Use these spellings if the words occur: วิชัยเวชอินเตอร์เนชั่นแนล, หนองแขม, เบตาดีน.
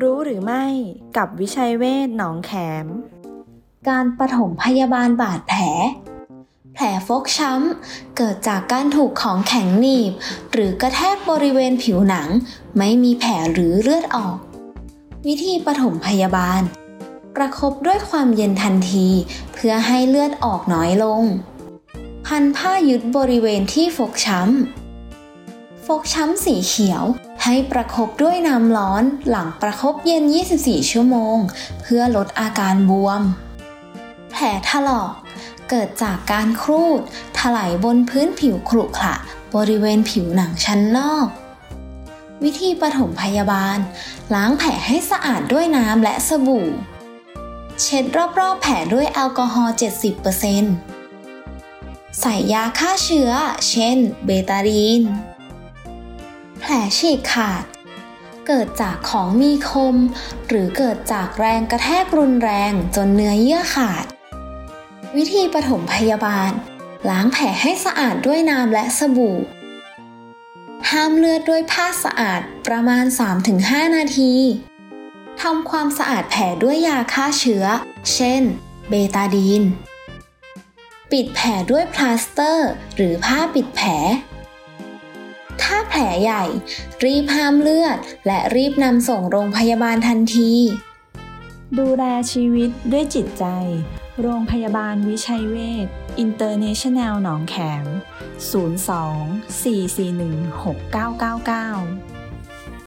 รู้หรือไม่กับวิชัยเวชหนองแขมการปฐมพยาบาลบาดแผลฟกช้ำเกิดจากการถูกของแข็งหนีบหรือกระแทกบริเวณผิวหนังไม่มีแผลหรือเลือดออกวิธีปฐมพยาบาลประคบด้วยความเย็นทันทีเพื่อให้เลือดออกน้อยลงพันผ้ายึดบริเวณที่ฟกช้ำสีเขียวให้ประคบด้วยน้ำร้อนหลังประคบเย็น24ชั่วโมงเพื่อลดอาการบวมแผลถลอกเกิดจากการครูดถลายบนพื้นผิวขรุขระบริเวณผิวหนังชั้นนอกวิธีปฐมพยาบาลล้างแผลให้สะอาดด้วยน้ำและสบู่เช็ดรอบๆแผลด้วยแอลกอฮอล์ 70% ใส่ยาฆ่าเชื้อเช่นเบตาดีนแผลฉีกขาดเกิดจากของมีคมหรือเกิดจากแรงกระแทกรุนแรงจนเนื้อเยื่อขาดวิธีปฐมพยาบาลล้างแผลให้สะอาดด้วยน้ำและสบู่ห้ามเลือดด้วยผ้าสะอาดประมาณ 3-5 นาทีทำความสะอาดแผลด้วยยาฆ่าเชื้อเช่นเบตาดีนปิดแผลด้วยพลาสเตอร์หรือผ้าปิดแผลถ้าแผลใหญ่รีบห้ามเลือดและรีบนำส่งโรงพยาบาลทันทีดูแลชีวิตด้วยจิตใจโรงพยาบาลวิชัยเวชอินเตอร์เนชั่นแนลหนองแขม 02-441-6999